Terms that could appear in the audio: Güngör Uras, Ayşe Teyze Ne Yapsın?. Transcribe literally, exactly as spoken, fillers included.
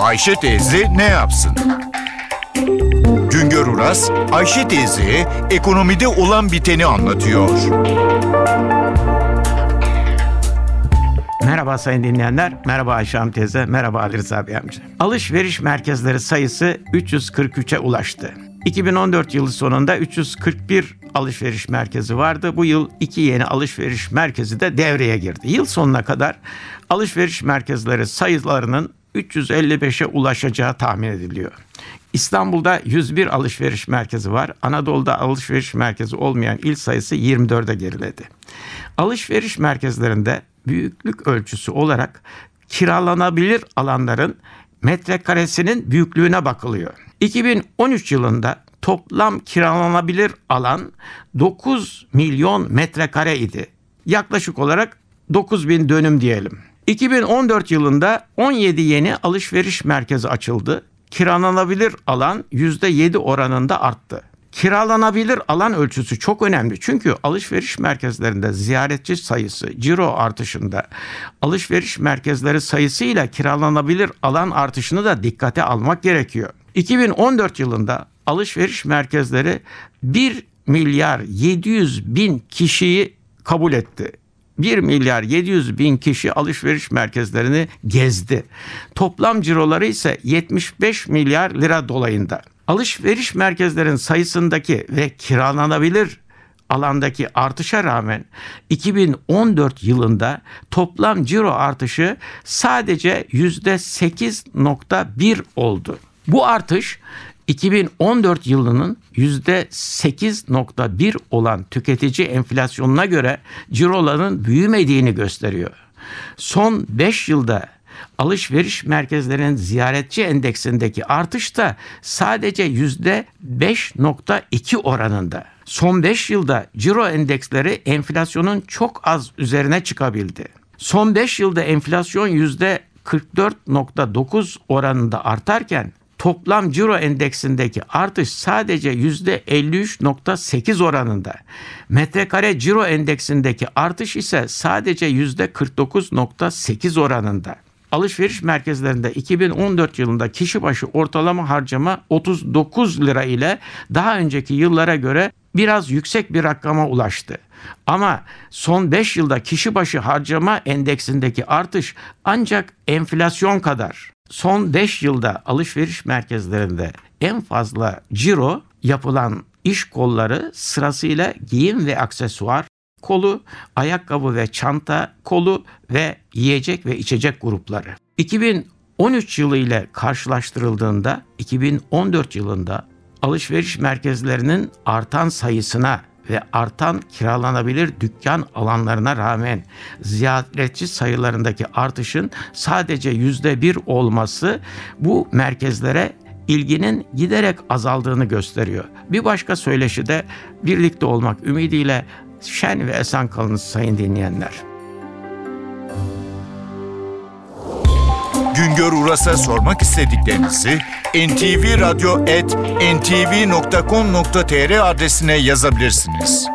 Ayşe teyze ne yapsın? Güngör Uras, Ayşe teyzeye ekonomide olan biteni anlatıyor. Merhaba sayın dinleyenler, merhaba Ayşe Hanım teyze, merhaba Ali Rıza Bey amca. Alışveriş merkezleri sayısı üç yüz kırk üçe ulaştı. iki bin on dört yılı sonunda üç yüz kırk bir alışveriş merkezi vardı. Bu yıl iki yeni alışveriş merkezi de devreye girdi. Yıl sonuna kadar alışveriş merkezleri sayılarının üç yüz elli beşe ulaşacağı tahmin ediliyor. İstanbul'da yüz bir alışveriş merkezi var. Anadolu'da alışveriş merkezi olmayan il sayısı yirmi dörde geriledi. Alışveriş merkezlerinde büyüklük ölçüsü olarak kiralanabilir alanların metrekaresinin büyüklüğüne bakılıyor. iki bin on üç yılında toplam kiralanabilir alan dokuz milyon metrekare idi. Yaklaşık olarak dokuz bin dönüm diyelim. iki bin on dört yılında on yedi yeni alışveriş merkezi açıldı. Kiralanabilir alan yüzde yedi oranında arttı. Kiralanabilir alan ölçüsü çok önemli. Çünkü alışveriş merkezlerinde ziyaretçi sayısı ciro artışında alışveriş merkezleri sayısıyla kiralanabilir alan artışını da dikkate almak gerekiyor. iki bin on dört yılında alışveriş merkezleri bir milyar yedi yüz bin kişiyi kabul etti. bir milyar yedi yüz bin kişi alışveriş merkezlerini gezdi. Toplam ciroları ise yetmiş beş milyar lira dolayında. Alışveriş merkezlerin sayısındaki ve kiralanabilir alandaki artışa rağmen iki bin on dört yılında toplam ciro artışı sadece yüzde sekiz virgül bir oldu. Bu artış iki bin on dört yılının yüzde sekiz virgül bir olan tüketici enflasyonuna göre ciroların büyümediğini gösteriyor. Son beş yılda alışveriş merkezlerinin ziyaretçi endeksindeki artış da sadece yüzde beş virgül iki oranında. Son beş yılda ciro endeksleri enflasyonun çok az üzerine çıkabildi. Son beş yılda enflasyon yüzde kırk dört virgül dokuz oranında artarken toplam ciro endeksindeki artış sadece yüzde elli üç virgül sekiz oranında. Metrekare ciro endeksindeki artış ise sadece yüzde kırk dokuz virgül sekiz oranında. Alışveriş merkezlerinde iki bin on dört yılında kişi başı ortalama harcama otuz dokuz lira ile daha önceki yıllara göre biraz yüksek bir rakama ulaştı. Ama son beş yılda kişi başı harcama endeksindeki artış ancak enflasyon kadar. Son beş yılda alışveriş merkezlerinde en fazla ciro yapılan iş kolları sırasıyla giyim ve aksesuar kolu, ayakkabı ve çanta kolu ve yiyecek ve içecek grupları. iki bin on üç yılı ile karşılaştırıldığında iki bin on dört yılında alışveriş merkezlerinin artan sayısına ve artan kiralanabilir dükkan alanlarına rağmen ziyaretçi sayılarındaki artışın sadece yüzde bir olması bu merkezlere ilginin giderek azaldığını gösteriyor. Bir başka söyleşi de birlikte olmak ümidiyle şen ve esen kalınız sayın dinleyenler. Güngör Uras'a sormak istediklerinizi en ti vi radyo nokta com nokta te er adresine yazabilirsiniz.